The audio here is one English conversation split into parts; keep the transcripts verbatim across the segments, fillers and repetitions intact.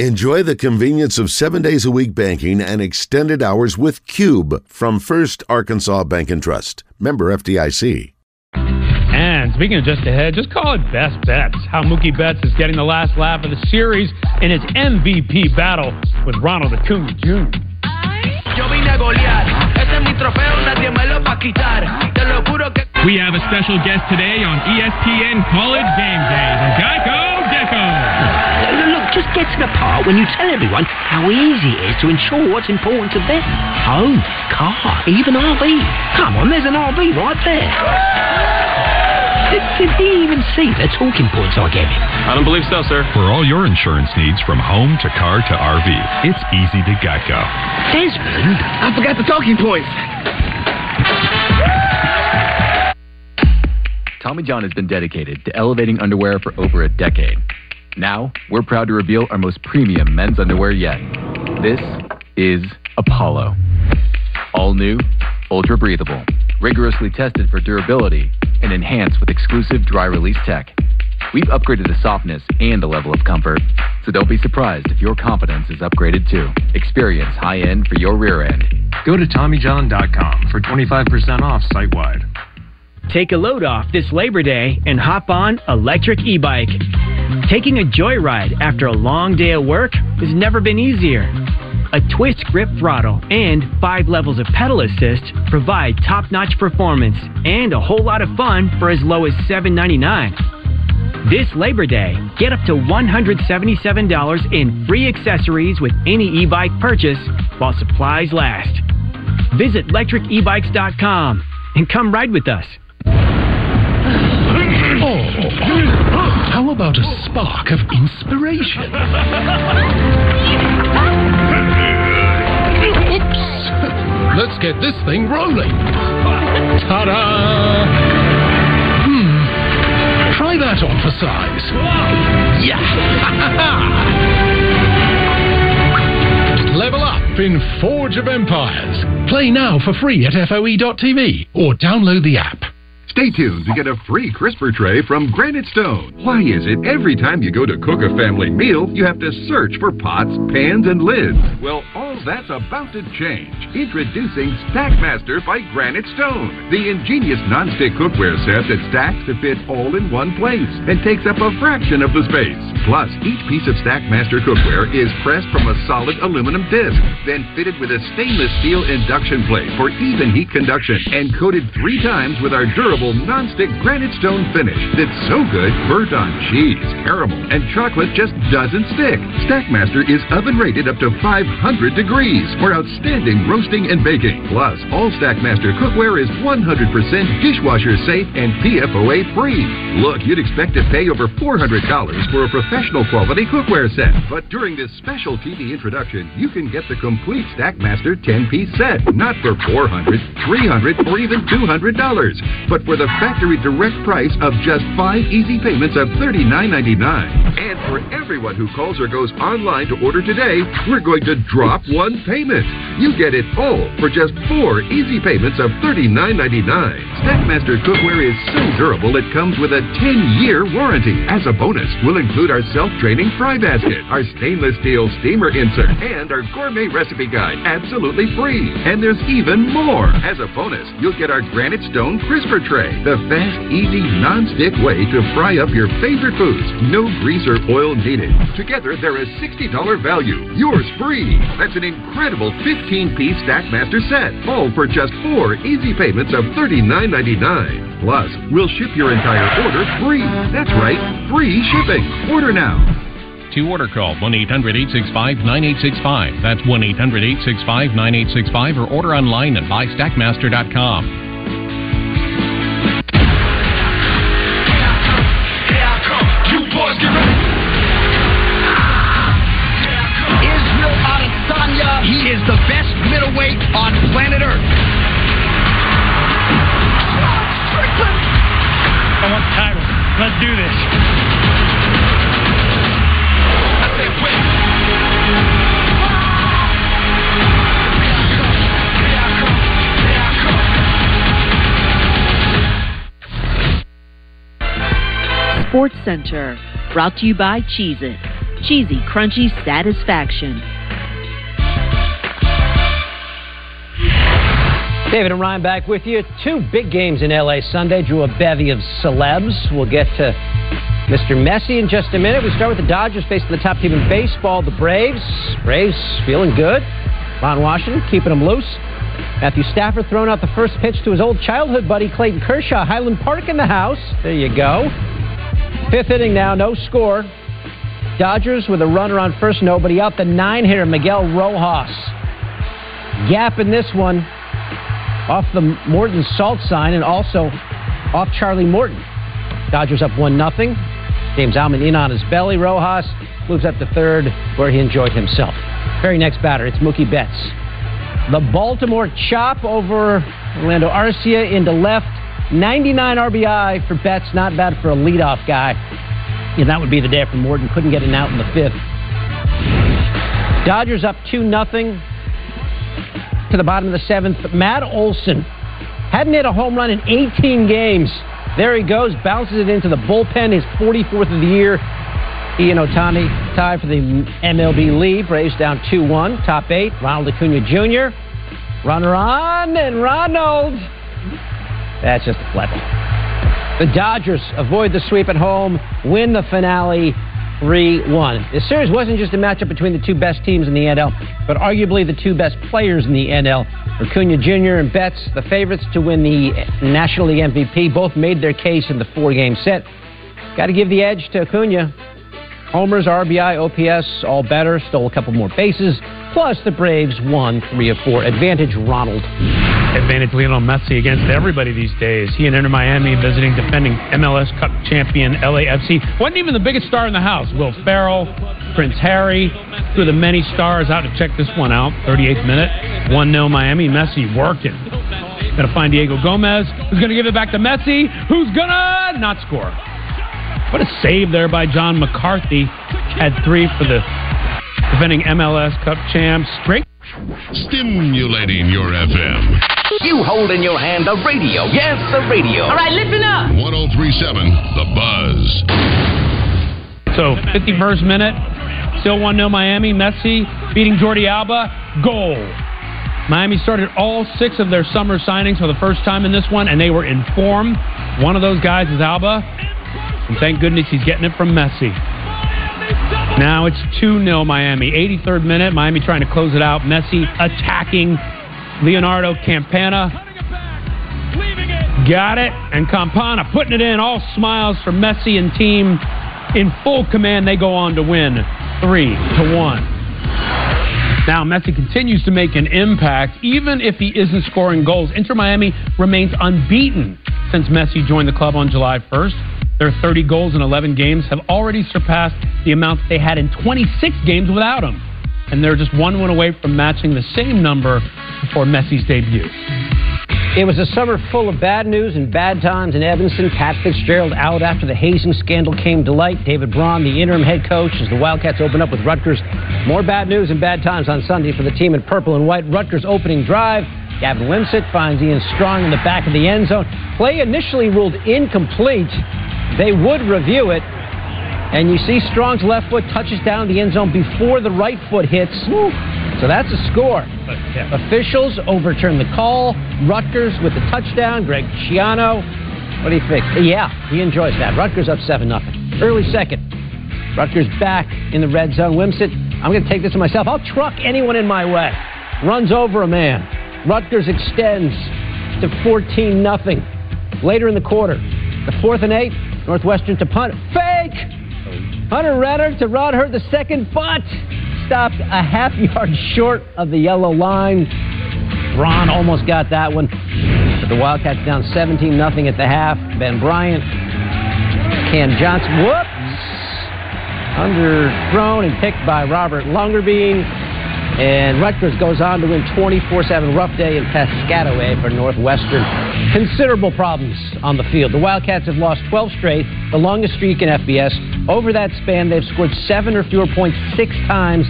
Enjoy the convenience of seven days a week banking and extended hours with Cube from First Arkansas Bank and Trust. Member F D I C. And speaking of just ahead, just call it Best Bets. How Mookie Betts is getting the last laugh of the series in his M V P battle with Ronald Acuña Junior We have a special guest today on E S P N College Game Day, the Geico Gecko. Just get to the part when you tell everyone how easy it is to insure what's important to them. Home, car, even R V. Come on, there's an R V right there. Did, did he even see the talking points I gave him? I don't believe so, sir. For all your insurance needs, from home to car to R V, it's easy to Geico. Desmond, I forgot the talking points. Tommy John has been dedicated to elevating underwear for over a decade. Now, we're proud to reveal our most premium men's underwear yet. This is Apollo. All new, ultra-breathable, rigorously tested for durability, and enhanced with exclusive dry-release tech. We've upgraded the softness and the level of comfort, so don't be surprised if your confidence is upgraded too. Experience high-end for your rear end. Go to Tommy John dot com for twenty-five percent off site-wide. Take a load off this Labor Day and hop on Lectric eBike. Taking a joyride after a long day of work has never been easier. A twist grip throttle and five levels of pedal assist provide top-notch performance and a whole lot of fun for as low as seven ninety-nine. This Labor Day, get up to one hundred seventy-seven dollars in free accessories with any e-bike purchase while supplies last. Visit lectric e bikes dot com and come ride with us. Oh. How about a spark of inspiration? Oops! Let's get this thing rolling. Ta-da! Hmm. Try that on for size. Yeah! Level up in Forge of Empires. Play now for free at F O E dot T V or download the app. Stay tuned to get a free crisper tray from Granite Stone. Why is it every time you go to cook a family meal, you have to search for pots, pans, and lids? Well, all that's about to change. Introducing Stackmaster by Granite Stone, the ingenious nonstick cookware set that stacks to fit all in one place and takes up a fraction of the space. Plus, each piece of Stackmaster cookware is pressed from a solid aluminum disc, then fitted with a stainless steel induction plate for even heat conduction, and coated three times with our durable non-stick Granite Stone finish that's so good, burnt on cheese, caramel, and chocolate just doesn't stick. Stackmaster is oven rated up to five hundred degrees for outstanding roasting and baking. Plus, all Stackmaster cookware is one hundred percent dishwasher safe and P F O A free. Look, you'd expect to pay over four hundred dollars for a professional quality cookware set, but during this special T V introduction, you can get the complete Stackmaster ten-piece set, not for four hundred dollars, three hundred dollars, or even two hundred dollars, but for for the factory direct price of just five easy payments of thirty-nine ninety-nine. And for everyone who calls or goes online to order today, we're going to drop one payment. You get it all for just four easy payments of thirty-nine ninety-nine. Stackmaster cookware is so durable it comes with a ten-year warranty. As a bonus, we'll include our self-draining fry basket, our stainless steel steamer insert, and our gourmet recipe guide absolutely free. And there's even more. As a bonus, you'll get our Granite Stone crisper tray, the fast, easy, non-stick way to fry up your favorite foods. No grease or oil needed. Together, they're a sixty dollars value. Yours free. That's an incredible fifteen-piece Stackmaster set, all for just four easy payments of thirty-nine ninety-nine. Plus, we'll ship your entire order free. That's right, free shipping. Order now. To order, call one eight hundred eight six five nine eight six five. That's one eight hundred eight six five nine eight six five or order online at buy stackmaster dot com. Israel Adesanya, he is the best middleweight on planet Earth. I want the title. Let's do this. I say win. Here I come. Here I come. Here I come. Sports Center. Brought to you by Cheez-It. cheesy, crunchy satisfaction. David and Ryan back with you. Two big games in L A Sunday drew a bevy of celebs. We'll get to Mister Messi in just a minute. We start with the Dodgers facing the top team in baseball, the Braves. Braves feeling good. Ron Washington keeping them loose. Matthew Stafford throwing out the first pitch to his old childhood buddy Clayton Kershaw. Highland Park in the house. There you go. Fifth inning now, no score. Dodgers with a runner on first, nobody out. The nine hitter, Miguel Rojas. Gap in this one. Off the Morton salt sign and also off Charlie Morton. Dodgers up one nothing. James Alman in on his belly. Rojas moves up to third where he enjoyed himself. Very next batter, it's Mookie Betts. The Baltimore chop over Orlando Arcia into left. ninety-nine R B I for Betts. Not bad for a leadoff guy. And that would be the day after Morton couldn't get an out in the fifth. Dodgers up two nothing. To the bottom of the seventh, Matt Olson hadn't hit a home run in eighteen games. There he goes, bounces it into the bullpen, his forty-fourth of the year. Ian Otani tied for the M L B lead. Braves down two one, top eight. Ronald Acuña Junior Runner on, and Ronald. That's just a flip. The Dodgers avoid the sweep at home, win the finale three one. This series wasn't just a matchup between the two best teams in the N L, but arguably the two best players in the N L. Acuña Junior and Betts, the favorites to win the National League M V P, both made their case in the four-game set. Got to give the edge to Acuña. Homers, R B I, O P S, all better. Stole a couple more bases. Plus, the Braves won three of four. Advantage Ronald. Advantage Lionel Messi against everybody these days. He and Inter Miami visiting defending M L S Cup champion L A F C. Wasn't even the biggest star in the house. Will Ferrell, Prince Harry, through the many stars out to check this one out. thirty-eighth minute, one nothing Miami. Messi working. Going to find Diego Gomez, who's going to give it back to Messi, who's going to not score. What a save there by John McCarthy. Had three for the defending M L S Cup champs. Great. Stimulating your F M. You hold in your hand the radio. Yes, the radio. All right, listen up. one oh three point seven, The Buzz. So, fifty-first minute. Still one nothing Miami. Messi beating Jordi Alba. Goal. Miami started all six of their summer signings for the first time in this one, and they were in form. One of those guys is Alba. And thank goodness he's getting it from Messi. Now it's two nothing Miami. eighty-third minute, Miami trying to close it out. Messi attacking Leonardo Campana. Got it. And Campana putting it in. All smiles for Messi and team. In full command, they go on to win three to one. Now Messi continues to make an impact, even if he isn't scoring goals. Inter Miami remains unbeaten since Messi joined the club on July first. Their thirty goals in eleven games have already surpassed the amount they had in twenty-six games without him. And they're just one win away from matching the same number before Messi's debut. It was a summer full of bad news and bad times in Evanston. Pat Fitzgerald out after the hazing scandal came to light. David Braun, the interim head coach, as the Wildcats open up with Rutgers. More bad news and bad times on Sunday for the team in purple and white. Rutgers opening drive. Gavin Linsett finds Ian Strong in the back of the end zone. Play initially ruled incomplete. They would review it, and you see Strong's left foot touches down in the end zone before the right foot hits. Woo. So that's a score. Yeah. Officials overturn the call. Rutgers with the touchdown. Greg Ciano. What do you think? Yeah, he enjoys that. Rutgers up seven nothing. Early second. Rutgers back in the red zone. Wimsett, I'm going to take this to myself. I'll truck anyone in my way. Runs over a man. Rutgers extends to fourteen nothing. Later in the quarter, the fourth and eight. Northwestern to punt. Fake! Hunter Renner to Rod Hurd, the second, but stopped a half yard short of the yellow line. Braun almost got that one. But the Wildcats down seventeen nothing at the half. Ben Bryant, Cam Johnson, whoops! Underthrown and picked by Robert Lungerbean. And Rutgers goes on to win twenty-four seven. Rough day in Piscataway for Northwestern. Considerable problems on the field. The Wildcats have lost twelve straight, the longest streak in F B S. Over that span, they've scored seven or fewer points six times.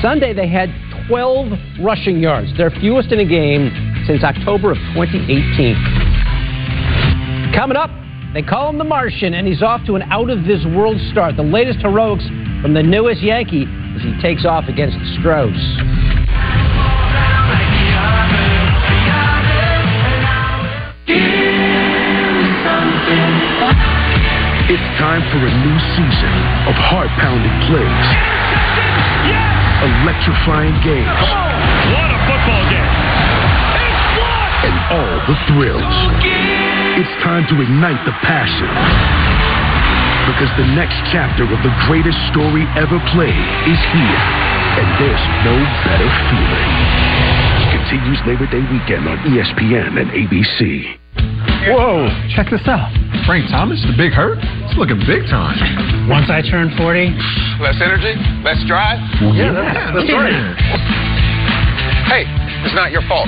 Sunday, they had twelve rushing yards, their fewest in a game since October of twenty eighteen. Coming up, they call him the Martian, and he's off to an out-of-this-world start. The latest heroics from the newest Yankee as he takes off against the Stros. It's time for a new season of heart-pounding plays, yes! electrifying games, oh, what a football game. It's what? And all the thrills. It's time to ignite the passion, because the next chapter of the greatest story ever played is here, and there's no better feeling. Continues Labor Day weekend on E S P N and A B C. Whoa, check this out. Frank Thomas, the Big Hurt, it's looking big time. Once I turn forty. Less energy, less drive. Yeah, that's, that's right. Hey, it's not your fault.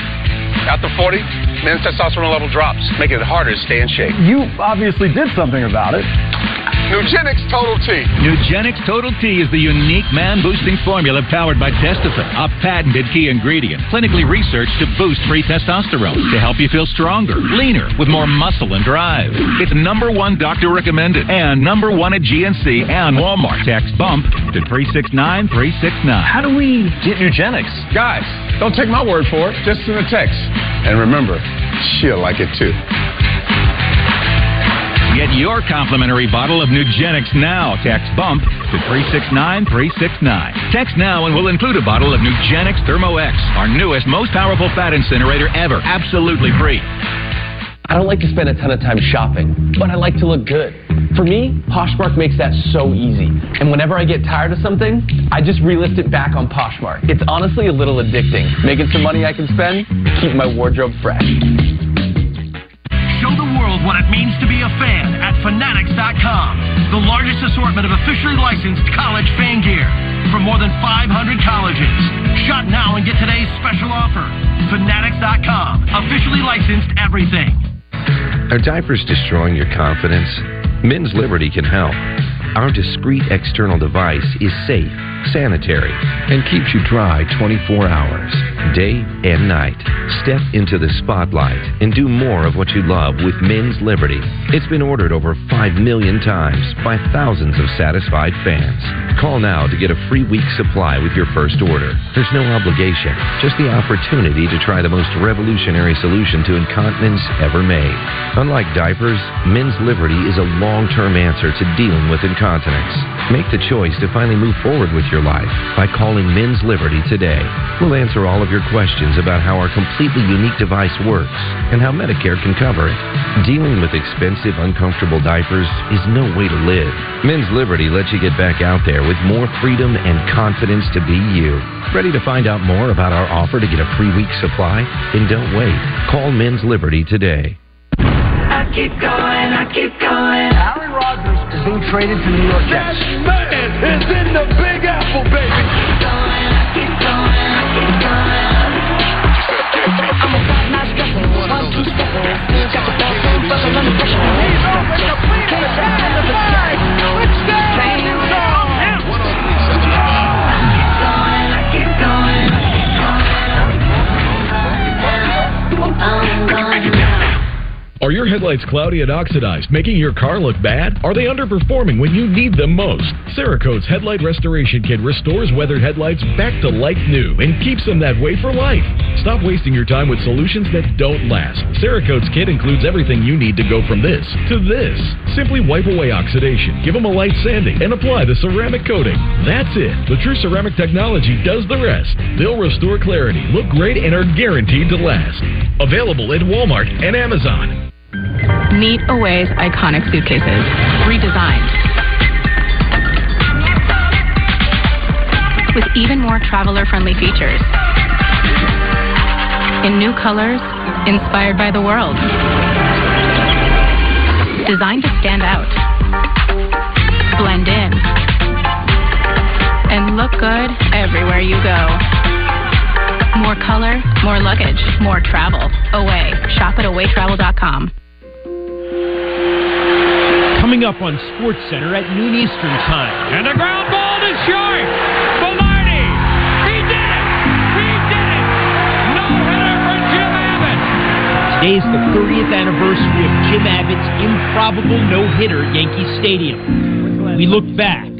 After forty, men's testosterone level drops, making it harder to stay in shape. You obviously did something about it. Nugenix Total T. Nugenix Total T is the unique man-boosting formula powered by Testofen, a patented key ingredient, clinically researched to boost free testosterone, to help you feel stronger, leaner, with more muscle and drive. It's number one doctor recommended, and number one at G N C and Walmart. Text BUMP to three six nine three six nine. How do we get Nugenix? Guys, don't take my word for it. Just send a text. And remember, she'll like it too. Get your complimentary bottle of Nugenix now. Text BUMP to three six nine three six nine. Text now and we'll include a bottle of Nugenix Thermo-X, our newest, most powerful fat incinerator ever. Absolutely free. I don't like to spend a ton of time shopping, but I like to look good. For me, Poshmark makes that so easy. And whenever I get tired of something, I just relist it back on Poshmark. It's honestly a little addicting. Making some money I can spend, keep my wardrobe fresh. Show the world what it means to be a fan at Fanatics dot com, the largest assortment of officially licensed college fan gear from more than five hundred colleges. Shop now and get today's special offer. Fanatics dot com, officially licensed everything. Are diapers destroying your confidence? Men's Liberty can help. Our discreet external device is safe, sanitary, and keeps you dry twenty-four hours, day and night. Step into the spotlight and do more of what you love with Men's Liberty. It's been ordered over five million times by thousands of satisfied fans. Call now to get a free week supply with your first order. There's no obligation, just the opportunity to try the most revolutionary solution to incontinence ever made. Unlike diapers, Men's Liberty is a long-term answer to dealing with incontinence. Make the choice to finally move forward with your life by calling Men's Liberty today. We'll answer all of your questions about how our completely unique device works and how Medicare can cover it. Dealing with expensive, uncomfortable diapers is no way to live. Men's Liberty lets you get back out there with more freedom and confidence to be you. Ready to find out more about our offer to get a free week supply? Then don't wait. Call Men's Liberty today. I keep going, I keep going. Aaron Rodgers is being traded to the New York Jets. That man is in the Big Apple, baby. I keep going, I keep going, I keep going. I'm a top notch dresser, one two stepper. Got the ball game, but I'm under pressure. He's over the fleet of time to fight. Touchdown, you know. I keep going, I keep going, I keep going. I'm going now. Are your headlights cloudy and oxidized, making your car look bad? Are they underperforming when you need them most? Cerakote's Headlight Restoration Kit restores weathered headlights back to like new and keeps them that way for life. Stop wasting your time with solutions that don't last. Cerakote's kit includes everything you need to go from this to this. Simply wipe away oxidation, give them a light sanding, and apply the ceramic coating. That's it. The True Ceramic technology does the rest. They'll restore clarity, look great, and are guaranteed to last. Available at Walmart and Amazon. Meet Away's iconic suitcases, redesigned with even more traveler-friendly features in new colors, inspired by the world, designed to stand out, blend in, and look good everywhere you go. More color, more luggage, more travel. Away. Shop at away travel dot com. Coming up on SportsCenter at noon Eastern time. And the ground ball is short. Velarde. He did it. He did it. No-hitter for Jim Abbott. Today's the thirtieth anniversary of Jim Abbott's improbable no-hitter at Yankee Stadium. We look back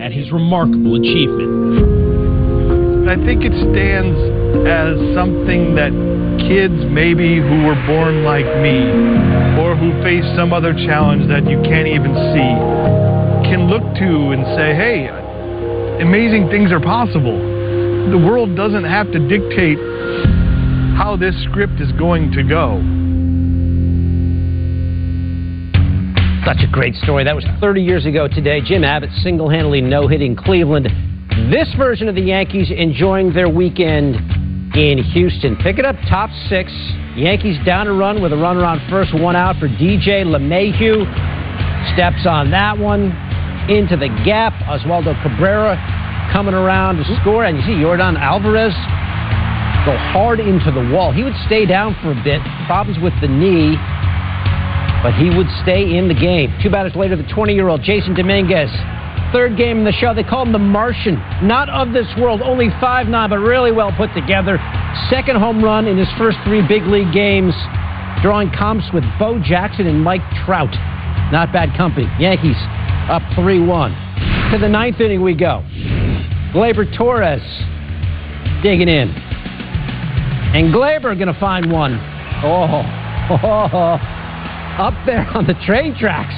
at his remarkable achievement. I think it stands as something that kids maybe who were born like me or who face some other challenge that you can't even see can look to and say, hey, amazing things are possible. The world doesn't have to dictate how this script is going to go. Such a great story. That was thirty years ago today. Jim Abbott single-handedly no-hitting Cleveland. This version of the Yankees enjoying their weekend in Houston. Pick it up, top six. Yankees down a run with a runner on first, one out for D J LeMahieu. Steps on that one into the gap. Oswaldo Cabrera coming around to score. And you see Jordan Alvarez go hard into the wall. He would stay down for a bit. Problems with the knee. But he would stay in the game. Two batters later, the twenty-year-old Jason Dominguez. Third game in the show. They call him the Martian. Not of this world. Only five nine, but really well put together. Second home run in his first three big league games. Drawing comps with Bo Jackson and Mike Trout. Not bad company. Yankees up three one. To the ninth inning we go. Gleyber Torres digging in. And Gleyber going to find one. Oh, oh, oh. Up there on the train tracks.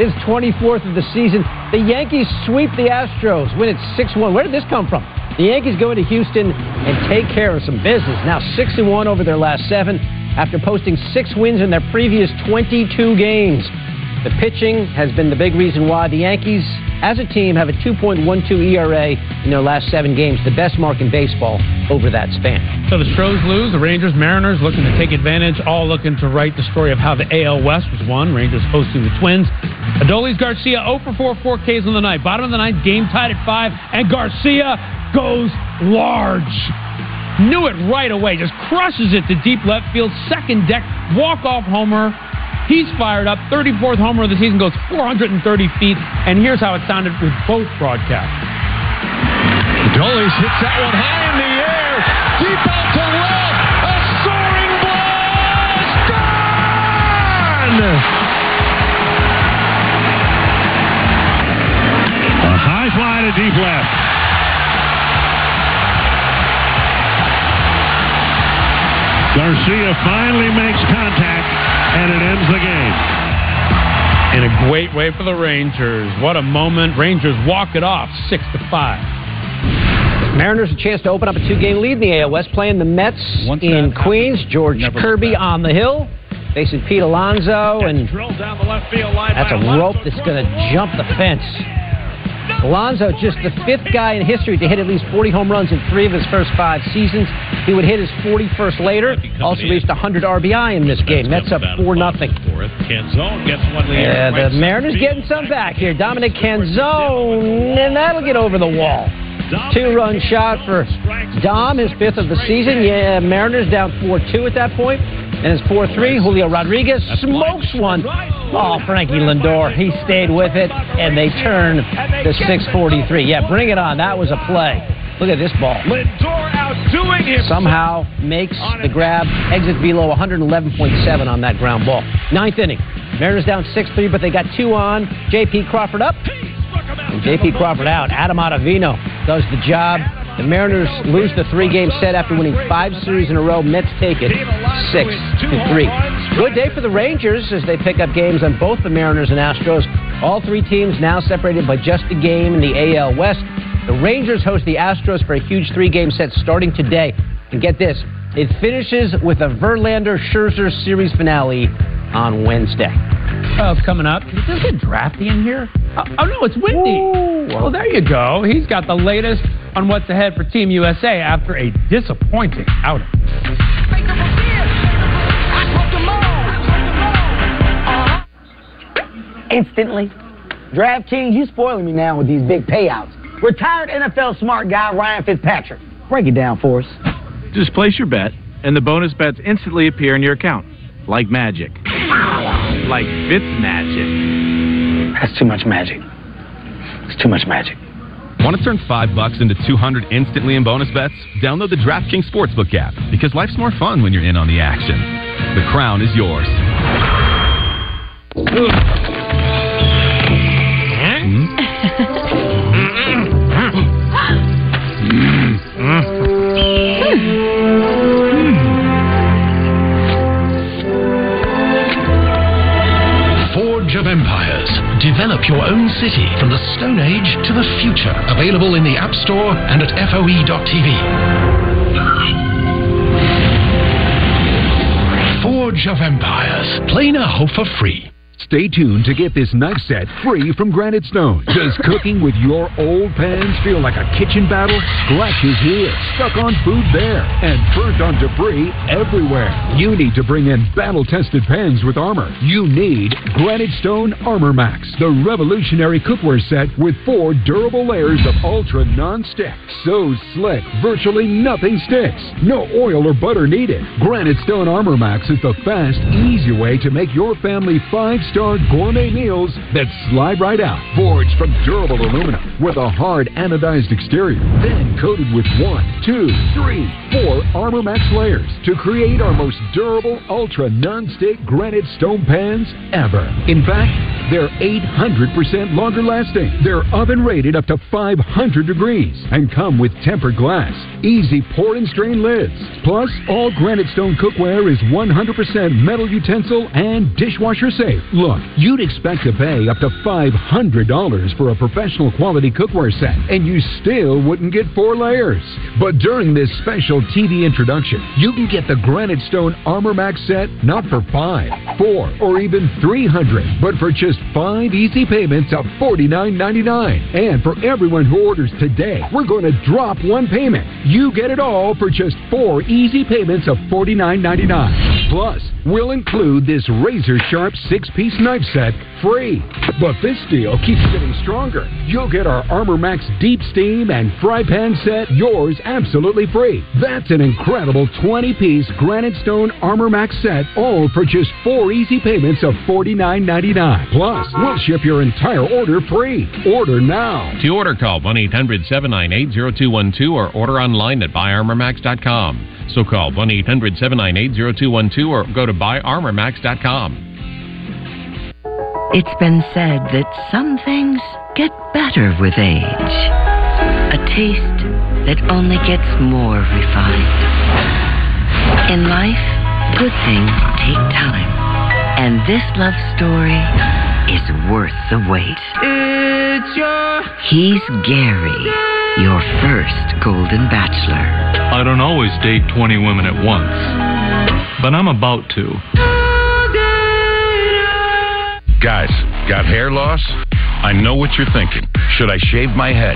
His twenty-fourth of the season. The Yankees sweep the Astros, win it six one. Where did this come from? The Yankees go into Houston and take care of some business. Now six and one over their last seven after posting six wins in their previous twenty-two games. The pitching has been the big reason why the Yankees, as a team, have a two point one two E R A in their last seven games, the best mark in baseball over that span. So the Stros lose, the Rangers, Mariners looking to take advantage, all looking to write the story of how the A L West was won, Rangers hosting the Twins. Adolis Garcia oh for four, four Ks on the night. Bottom of the ninth, game tied at five, and Garcia goes large. Knew it right away, just crushes it to deep left field, second deck, walk-off homer. He's fired up, thirty-fourth homer of the season, goes four hundred thirty feet, and here's how it sounded with both broadcasts. Adolis hits that one high in the air, deep out to left, a soaring blast, gone! A high fly to deep left. Garcia finally makes contact, and it ends the game. In a great way for the Rangers. What a moment. Rangers walk it off, six to five. Mariners a chance to open up a two-game lead in the A L West, playing the Mets Once in Queens. George Never Kirby on the hill, facing Pete Alonso, and down the left field line that's a rope Alonso that's going to jump the fence. Alonso, just the fifth guy in history to hit at least forty home runs in three of his first five seasons. He would hit his forty-first later. Also reached one hundred R B I in this game. Mets up four nothing. Yeah, the Mariners getting some back here. Dominic Canzone, and that'll get over the wall. Two-run shot for Dom, his fifth of the season. Yeah, Mariners down four two at that point. And it's four three. Julio Rodriguez smokes one. Oh, Frankie Lindor. He stayed with it, and they turn to six forty-three. Yeah, bring it on. That was a play. Look at this ball. Somehow makes the grab. Exit below one eleven point seven on that ground ball. Ninth inning. Mariners down six three, but they got two on. J P. Crawford up. And J P. Crawford out. Adam Ottavino does the job. The Mariners lose the three-game set after winning five series in a row. Mets take it six to three. Good day for the Rangers as they pick up games on both the Mariners and Astros. All three teams now separated by just a game in the A L West. The Rangers host the Astros for a huge three-game set starting today. And get this, it finishes with a Verlander-Scherzer series finale on Wednesday. Oh, it's coming up. Is this a drafty in here? Oh, oh no, it's windy. Ooh. Well, there you go. He's got the latest on what's ahead for Team U S A after a disappointing outing. Instantly. DraftKings, you spoiling me now with these big payouts. Retired N F L smart guy Ryan Fitzpatrick. Break it down for us. Just place your bet, and the bonus bets instantly appear in your account. Like magic. Like Fitzmagic. That's too much magic. It's too much magic. Want to turn five bucks into two hundred instantly in bonus bets? Download the DraftKings Sportsbook app, because life's more fun when you're in on the action. The crown is yours. Mm. Map your own city from the Stone Age to the future. Available in the App Store and at F O E dot T V. Forge of Empires. Play now for free. Stay tuned to get this knife set free from Granite Stone. Does cooking with your old pans feel like a kitchen battle? Scratches here, stuck on food there, and burnt on debris everywhere. You need to bring in battle-tested pans with armor. You need Granite Stone Armor Max, the revolutionary cookware set with four durable layers of ultra non-stick. So slick, virtually nothing sticks. No oil or butter needed. Granite Stone Armor Max is the fast, easy way to make your family five star gourmet meals that slide right out. Forged from durable aluminum with a hard anodized exterior, then coated with one, two, three, four Armor Max layers to create our most durable ultra non-stick Granite Stone pans ever. In fact, they're eight hundred percent longer lasting. They're oven rated up to five hundred degrees and come with tempered glass, easy pour and strain lids. Plus, all Granite Stone cookware is one hundred percent metal utensil and dishwasher safe. Look, you'd expect to pay up to five hundred dollars for a professional quality cookware set, and you still wouldn't get four layers. But during this special T V introduction, you can get the Granite Stone Armor Max set not for five, four, or even three hundred, but for just five easy payments of forty-nine ninety-nine. And for everyone who orders today, we're going to drop one payment. You get it all for just four easy payments of forty-nine ninety-nine. Plus, we'll include this razor sharp six piece knife set free. But this deal keeps getting stronger. You'll get our Armor Max Deep Steam and Fry Pan set, yours absolutely free. That's an incredible twenty piece Granite Stone Armor Max set, all for just four easy payments of forty-nine ninety-nine. Plus, we'll ship your entire order free. Order now. To order, call one eight hundred seven nine eight zero two one two or order online at buy armor max dot com. So call one eight hundred seven nine eight zero two one two or go to buy armor max dot com. It's been said that some things get better with age. A taste that only gets more refined. In life, good things take time. And this love story is worth the wait. It's your... He's Gary, your first Golden Bachelor. I don't always date twenty women at once, but I'm about to. Guys, got hair loss? I know what you're thinking. Should I shave my head?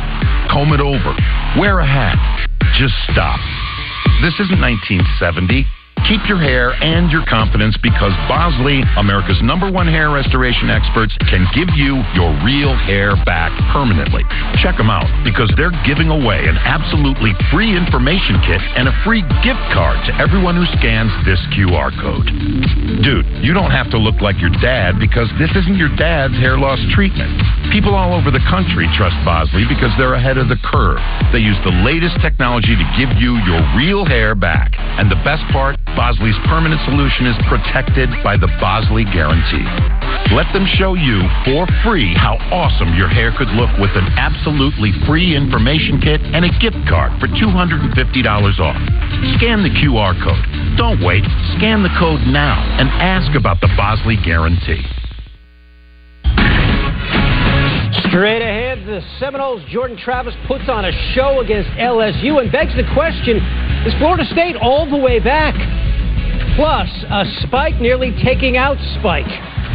Comb it over? Wear a hat? Just stop. This isn't nineteen seventy. Keep your hair and your confidence because Bosley, America's number one hair restoration experts, can give you your real hair back permanently. Check them out because they're giving away an absolutely free information kit and a free gift card to everyone who scans this Q R code. Dude, you don't have to look like your dad because this isn't your dad's hair loss treatment. People all over the country trust Bosley because they're ahead of the curve. They use the latest technology to give you your real hair back. And the best part? Bosley's permanent solution is protected by the Bosley Guarantee. Let them show you for free how awesome your hair could look with an absolutely free information kit and a gift card for two hundred fifty dollars off. Scan the Q R code. Don't wait. Scan the code now and ask about the Bosley Guarantee. Straight ahead, the Seminoles' Jordan Travis puts on a show against L S U and begs the question, is Florida State all the way back? Plus, a Spike nearly taking out Spike.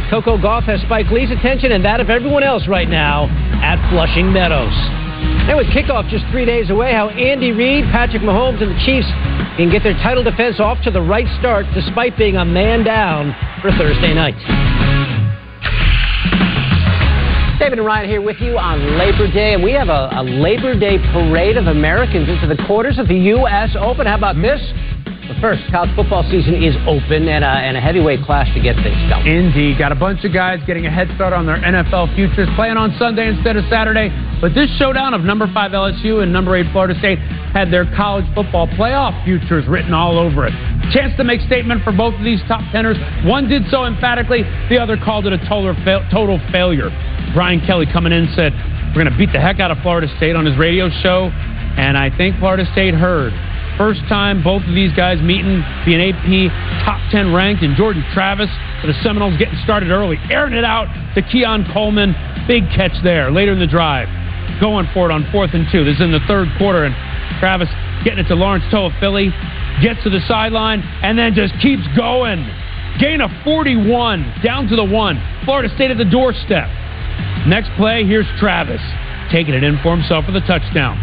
Coco Gauff has Spike Lee's attention and that of everyone else right now at Flushing Meadows. And with kickoff just three days away, how Andy Reid, Patrick Mahomes, and the Chiefs can get their title defense off to the right start despite being a man down for Thursday night. David and Ryan here with you on Labor Day, and we have a, a Labor Day parade of Americans into the quarters of the U S Open. How about this? But first, college football season is open, and, uh, and a heavyweight clash to get things going. Indeed. Got a bunch of guys getting a head start on their N F L futures, playing on Sunday instead of Saturday. But this showdown of number five L S U and number eight Florida State had their college football playoff futures written all over it. Chance to make statement for both of these top teners. One did so emphatically. The other called it a total, fail- total failure. Brian Kelly coming in said, we're going to beat the heck out of Florida State on his radio show, and I think Florida State heard. First time both of these guys meeting, being A P top ten ranked, and Jordan Travis for the Seminoles getting started early, airing it out to Keon Coleman. Big catch there later in the drive. Going for it on fourth and two. This is in the third quarter, and Travis getting it to Lawrence Toa Philly. Gets to the sideline, and then just keeps going. Gain of forty-one, down to the one. Florida State at the doorstep. Next play, here's Travis. Taking it in for himself for the touchdown.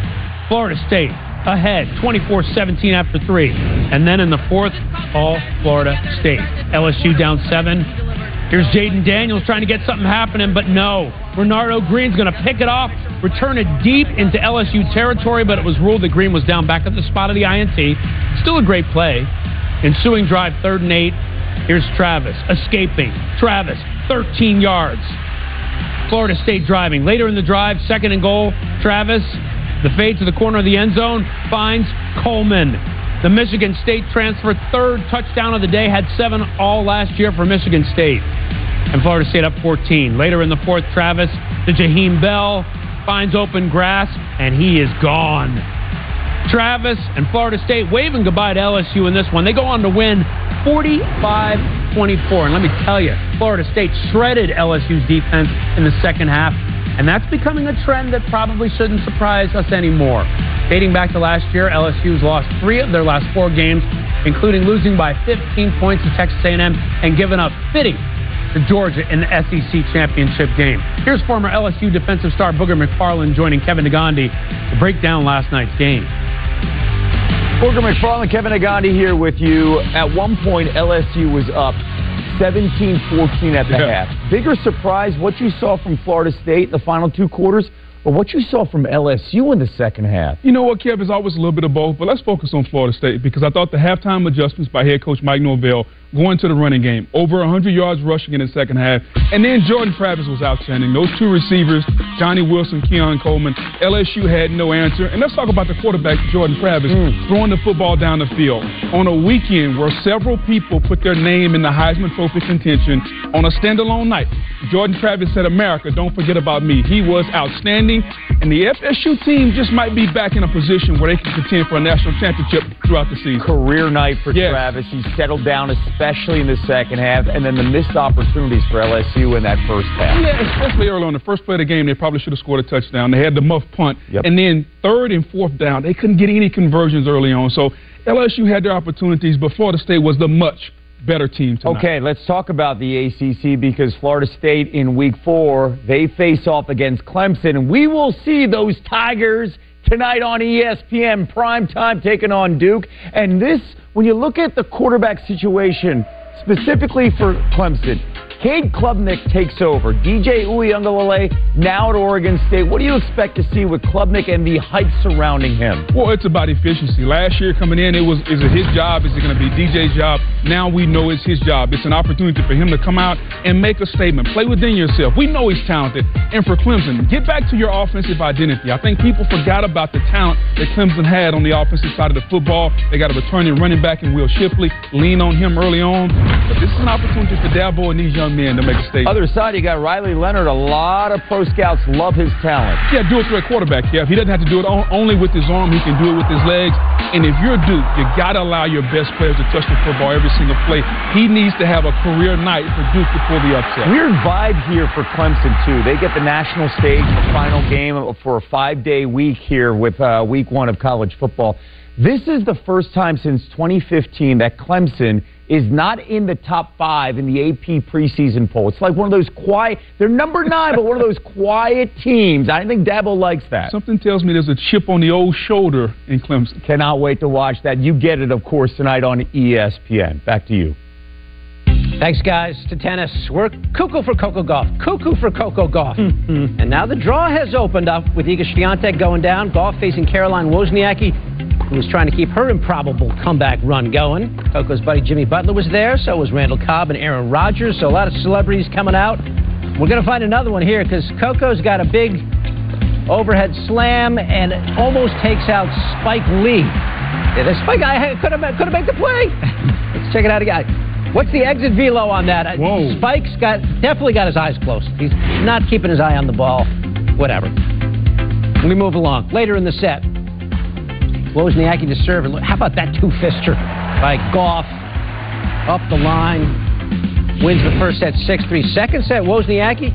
Florida State ahead, twenty-four seventeen after three. And then in the fourth, all Florida State. L S U down seven. Here's Jaden Daniels trying to get something happening, but no. Renardo Green's going to pick it off, return it deep into L S U territory, but it was ruled that Green was down back at the spot of the I N T. Still a great play. Ensuing drive, third and eight. Here's Travis, escaping. Travis, thirteen yards. Florida State driving. Later in the drive, second and goal. Travis, the fade to the corner of the end zone, finds Coleman. The Michigan State transfer, third touchdown of the day, had seven all last year for Michigan State. And Florida State up fourteen. Later in the fourth, Travis to Jaheim Bell, finds open grass, and he is gone. Travis and Florida State waving goodbye to L S U in this one. They go on to win forty-five twenty-four. And let me tell you, Florida State shredded L S U's defense in the second half, and that's becoming a trend that probably shouldn't surprise us anymore. Dating back to last year, L S U's lost three of their last four games, including losing by fifteen points to Texas A and M and giving up fifty to Georgia in the S E C championship game. Here's former L S U defensive star Booger McFarland joining Kevin Negandhi to break down last night's game. Booger McFarland, Kevin Negandhi here with you. At one point, L S U was up seventeen fourteen at the yeah. half. Bigger surprise, what you saw from Florida State in the final two quarters, or what you saw from L S U in the second half? You know what, Kev, it's always a little bit of both, but let's focus on Florida State, because I thought the halftime adjustments by head coach Mike Norvell going to the running game, over one hundred yards rushing in the second half, and then Jordan Travis was outstanding. Those two receivers, Johnny Wilson, Keon Coleman, L S U had no answer. And let's talk about the quarterback, Jordan Travis, mm. throwing the football down the field on a weekend where several people put their name in the Heisman Trophy contention. On a standalone night, Jordan Travis said, "America, don't forget about me." He was outstanding. And the F S U team just might be back in a position where they can contend for a national championship throughout the season. Career night for yes. Travis. He settled down, especially in the second half, and then the missed opportunities for L S U in that first half. Yeah, especially early on. The first play of the game, they probably should have scored a touchdown. They had the muff punt. Yep. And then third and fourth down, they couldn't get any conversions early on. So L S U had their opportunities, but Florida State was the much better team tonight. Okay, let's talk about the A C C, because Florida State in week four, they face off against Clemson, and we will see those Tigers tonight on E S P N primetime taking on Duke. And this, when you look at the quarterback situation, specifically for Clemson, Cade Klubnik takes over. D J Uiagalelei now at Oregon State. What do you expect to see with Klubnik and the hype surrounding him? Well, it's about efficiency. Last year coming in, it was, is it his job? Is it going to be D J's job? Now we know it's his job. It's an opportunity for him to come out and make a statement. Play within yourself. We know he's talented. And for Clemson, get back to your offensive identity. I think people forgot about the talent that Clemson had on the offensive side of the football. They got a returning running back in Will Shipley. Lean on him early on. But this is an opportunity for Dabo and these young men to make a statement. Other side, you got Riley Leonard. A lot of pro scouts love his talent. Yeah, do it through a quarterback. Yeah, if he doesn't have to do it on, only with his arm, he can do it with his legs. And if you're Duke, you got to allow your best players to touch the football every single play. He needs to have a career night for Duke to pull the upset. Weird vibe here for Clemson, too. They get the national stage, the final game for a five-day week here with uh, week one of college football. This is the first time since twenty fifteen that Clemson is not in the top five in the A P preseason poll. It's like one of those quiet, they're number nine, but one of those quiet teams. I think Dabo likes that. Something tells me there's a chip on the old shoulder in Clemson. Cannot wait to watch that. You get it, of course, tonight on E S P N. Back to you. Thanks, guys, to tennis. We're cuckoo for Coco Golf, cuckoo for Coco Golf. Mm-hmm. And now the draw has opened up with Iga Swiatek going down, Golf facing Caroline Wozniacki, who was trying to keep her improbable comeback run going. Coco's buddy Jimmy Butler was there, so was Randall Cobb and Aaron Rodgers, so a lot of celebrities coming out. We're going to find another one here, because Coco's got a big overhead slam and almost takes out Spike Lee. Yeah, the Spike guy could have, could have made the play. Let's check it out again. What's the exit velo on that? Whoa. Spike's got definitely got his eyes closed. He's not keeping his eye on the ball. Whatever. We move along. Later in the set, Wozniacki to serve. And look, how about that two-fister by Goff? Up the line. Wins the first set six three. Second set, Wozniacki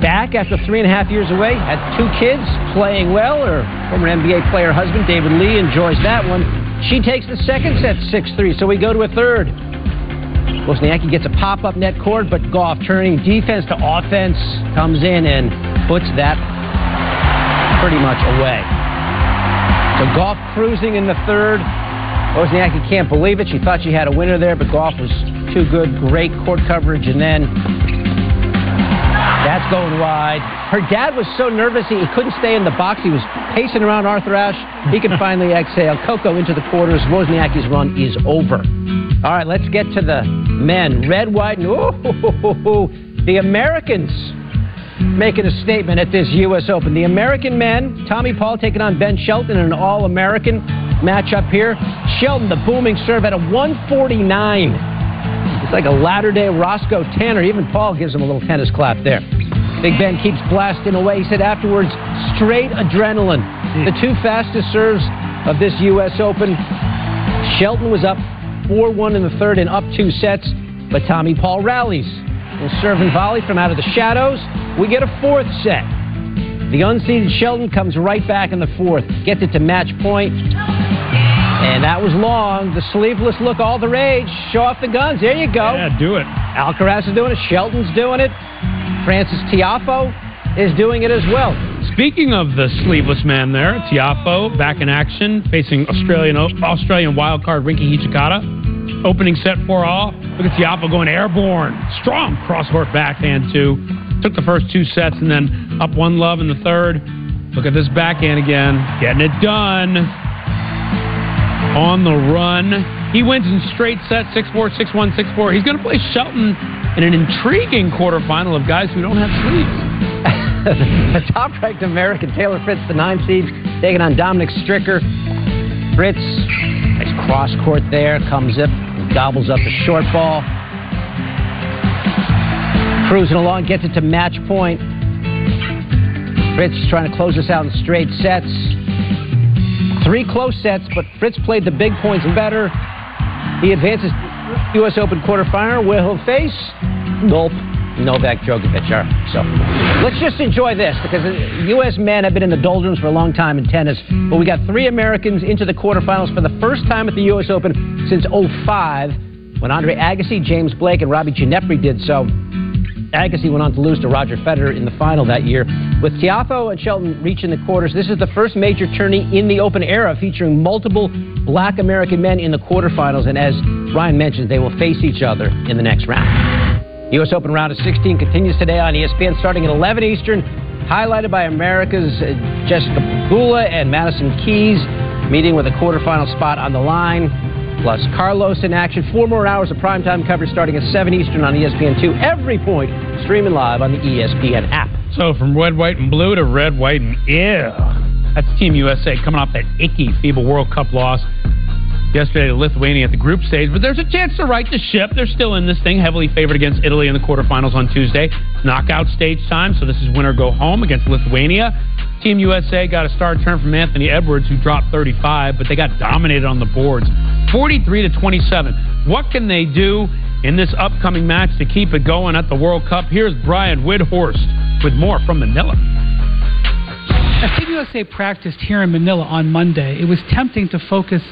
back after three and a half years away. Had two kids, playing well. Her former N B A player husband, David Lee, enjoys that one. She takes the second set six three, so we go to a third. Wozniacki gets a pop-up net cord, but Goff turning defense to offense comes in and puts that pretty much away. So Goff cruising in the third. Wozniacki can't believe it. She thought she had a winner there, but Goff was too good. Great court coverage, and then that's going wide. Her dad was so nervous he couldn't stay in the box. He was pacing around Arthur Ashe. He can finally exhale. Coco into the quarters. Wozniacki's run is over. All right, let's get to the men. Red, white, and ooh, the Americans making a statement at this U S Open. The American men, Tommy Paul taking on Ben Shelton in an all-American matchup here. Shelton, the booming serve at a one forty-nine. It's like a latter-day Roscoe Tanner. Even Paul gives him a little tennis clap there. Big Ben keeps blasting away. He said afterwards, straight adrenaline. The two fastest serves of this U S Open. Shelton was up four one in the third and up two sets, but Tommy Paul rallies. We'll serve and volley from out of the shadows. We get a fourth set. The unseeded Shelton comes right back in the fourth, gets it to match point, and that was long. The sleeveless look, all the rage. Show off the guns. There you go. Yeah, do it. Alcaraz is doing it. Shelton's doing it. Francis Tiafoe is doing it as well. Speaking of the sleeveless man there, Tiafoe back in action, facing Australian Australian wildcard Rinky Hijikata. Opening set four all. Look at Tiafoe going airborne. Strong cross-court backhand, too. Took the first two sets and then up one love in the third. Look at this backhand again. Getting it done. On the run. He wins in straight sets, six four, six one, six four. He's going to play Shelton in an intriguing quarterfinal of guys who don't have sleeves. The top-ranked American, Taylor Fritz, the nine seed, taking on Dominic Stricker. Fritz, nice cross-court there, comes up, and gobbles up a short ball. Cruising along, gets it to match point. Fritz trying to close this out in straight sets. Three close sets, but Fritz played the big points better. He advances U S Open quarterfinal. Will he face? Nope. Novak Djokovic. All right. So let's just enjoy this, because the U S men have been in the doldrums for a long time in tennis, but we got three Americans into the quarterfinals for the first time at the U S Open since oh five, when Andre Agassi, James Blake, and Robbie Ginepri did so. Agassi went on to lose to Roger Federer in the final that year. With Tiafoe and Shelton reaching the quarters, this is the first major tourney in the Open era featuring multiple black American men in the quarterfinals, and as Ryan mentioned, they will face each other in the next round. U S Open round of sixteen continues today on E S P N starting at eleven Eastern, highlighted by America's Jessica Pegula and Madison Keys meeting with a quarterfinal spot on the line, plus Carlos in action. Four more hours of primetime coverage starting at seven Eastern on E S P N two. Every point streaming live on the E S P N app. So from red, white, and blue to red, white, and ew. That's Team U S A coming off that icky FIBA World Cup loss yesterday to Lithuania at the group stage, but there's a chance to right the ship. They're still in this thing, heavily favored against Italy in the quarterfinals on Tuesday. Knockout stage time, so this is win or go home against Lithuania. Team U S A got a star turn from Anthony Edwards, who dropped thirty-five, but they got dominated on the boards, forty-three to twenty-seven. What can they do in this upcoming match to keep it going at the World Cup? Here's Brian Widhorst with more from Manila. As Team U S A practiced here in Manila on Monday, it was tempting to focus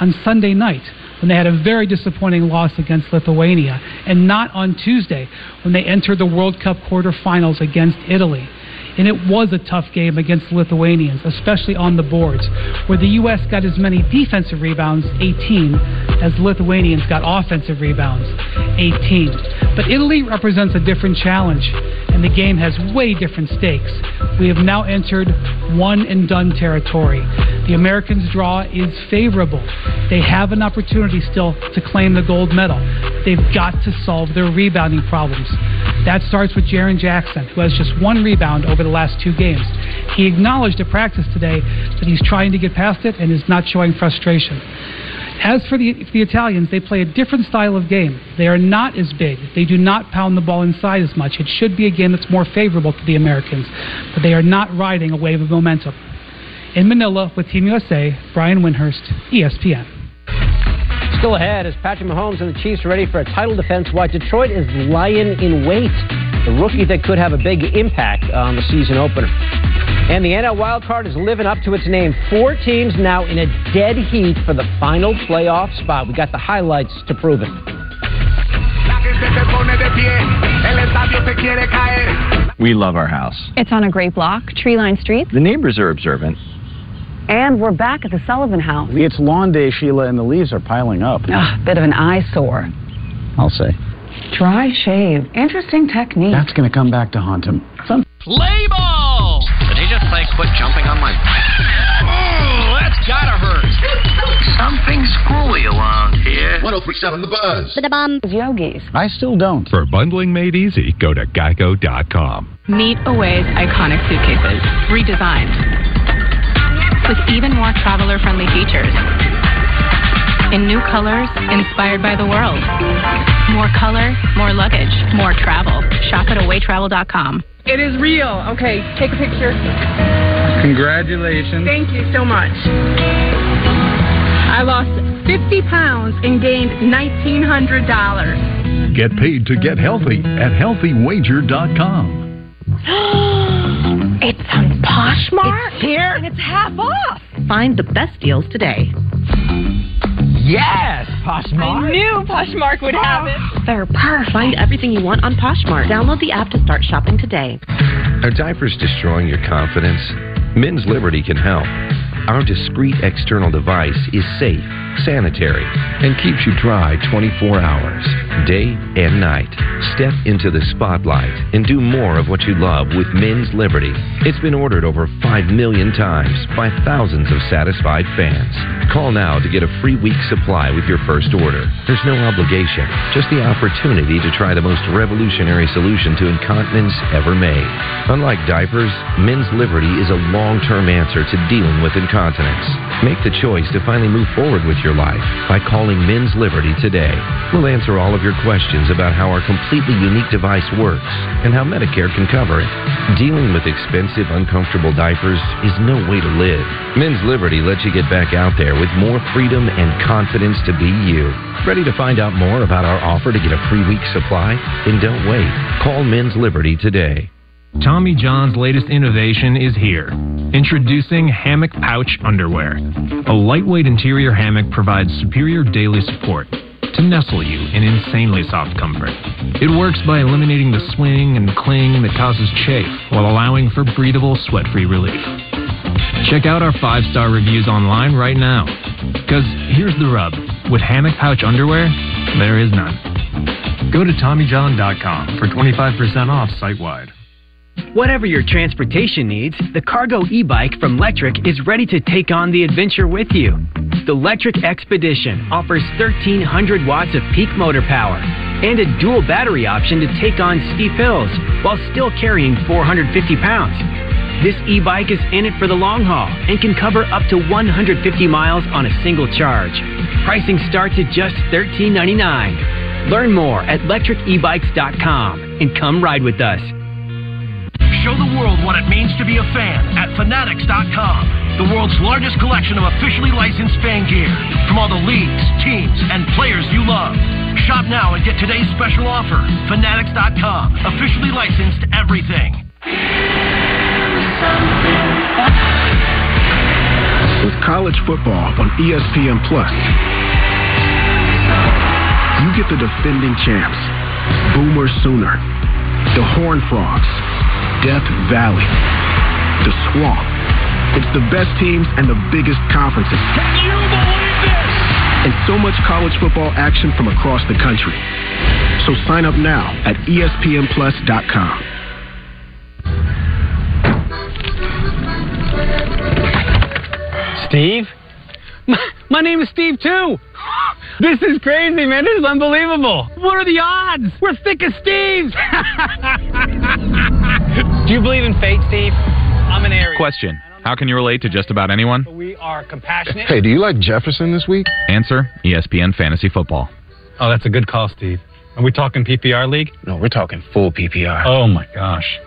on Sunday night when they had a very disappointing loss against Lithuania, and not on Tuesday when they entered the World Cup quarterfinals against Italy. And it was a tough game against Lithuanians, especially on the boards, where the U S got as many defensive rebounds, eighteen, as Lithuanians got offensive rebounds, eighteen. But Italy represents a different challenge, and the game has way different stakes. We have now entered one-and-done territory. The Americans' draw is favorable. They have an opportunity still to claim the gold medal. They've got to solve their rebounding problems. That starts with Jaren Jackson, who has just one rebound over the last two games. He acknowledged at practice today that he's trying to get past it and is not showing frustration. As for the, for the Italians, they play a different style of game. They are not as big. They do not pound the ball inside as much. It should be a game that's more favorable to the Americans, but they are not riding a wave of momentum. In Manila with Team U S A, Brian Windhorst, E S P N. Still ahead, as Patrick Mahomes and the Chiefs ready for a title defense, why Detroit is lying in wait the rookie that could have a big impact on the season opener. And the N L wild card is living up to its name. Four teams now in a dead heat for the final playoff spot. We got the highlights to prove it. We love our house. It's on a great block, tree-lined streets. The neighbors are observant. And we're back at the Sullivan house. It's lawn day, Sheila, and the leaves are piling up. Ugh, bit of an eyesore, I'll say. Dry shave. Interesting technique. That's going to come back to haunt him. Some play ball! Did he just say quit jumping on my... Oh, that's gotta hurt. Something's screwy around here. one oh three point seven The Buzz. The bomb. Yogis. I still don't. For bundling made easy, go to geico dot com. Meet Away's iconic suitcases. Redesigned. With even more traveler-friendly features. In new colors, inspired by the world. More color, more luggage, more travel. Shop at away travel dot com. It is real. Okay, take a picture. Congratulations. Thank you so much. I lost fifty pounds and gained nineteen hundred dollars. Get paid to get healthy at healthy wager dot com. It's on Poshmark. It's here. And it's half off. Find the best deals today. Yes, Poshmark. I knew Poshmark would have it. They're perfect. Find everything you want on Poshmark. Download the app to start shopping today. Are diapers destroying your confidence? Men's Liberty can help. Our discreet external device is safe, sanitary, and keeps you dry twenty-four hours, day and night. Step into the spotlight and do more of what you love with Men's Liberty. It's been ordered over five million times by thousands of satisfied fans. Call now to get a free week supply with your first order. There's no obligation, just the opportunity to try the most revolutionary solution to incontinence ever made. Unlike diapers, Men's Liberty is a long-term answer to dealing with incontinence. Continents. Make the choice to finally move forward with your life by calling Men's Liberty today. We'll answer all of your questions about how our completely unique device works and how Medicare can cover it. Dealing with expensive, uncomfortable diapers is no way to live. Men's Liberty lets you get back out there with more freedom and confidence to be you. Ready to find out more about our offer to get a free week supply? Then don't wait. Call Men's Liberty today. Tommy John's latest innovation is here. Introducing Hammock Pouch Underwear. A lightweight interior hammock provides superior daily support to nestle you in insanely soft comfort. It works by eliminating the swing and cling that causes chafe while allowing for breathable, sweat-free relief. Check out our five-star reviews online right now. Because here's the rub. With Hammock Pouch Underwear, there is none. Go to Tommy John dot com for twenty-five percent off site-wide. Whatever your transportation needs, the Cargo e-bike from Lectric is ready to take on the adventure with you. The Lectric Expedition offers thirteen hundred watts of peak motor power and a dual battery option to take on steep hills while still carrying four hundred fifty pounds. This e-bike is in it for the long haul and can cover up to one hundred fifty miles on a single charge. Pricing starts at just thirteen ninety-nine. Learn more at lectric e bikes dot com and come ride with us. Show the world what it means to be a fan at fanatics dot com, the world's largest collection of officially licensed fan gear from all the leagues, teams, and players you love. Shop now and get today's special offer. fanatics dot com, officially licensed everything. With college football on E S P N plus, you get the defending champs, Boomer Sooner, the Horned Frogs, Death Valley, the Swamp. It's the best teams and the biggest conferences. Can you believe this? And so much college football action from across the country. So sign up now at E S P N plus dot com. Steve? My, my name is Steve, too. This is crazy, man. This is unbelievable. What are the odds? We're thick as Steve's. Do you believe in fate, Steve? I'm an Aries. Question. How can you relate to just about anyone? We are compassionate. Hey, do you like Jefferson this week? Answer, E S P N Fantasy Football. Oh, that's a good call, Steve. Are we talking P P R league? No, we're talking full P P R. Oh, my gosh.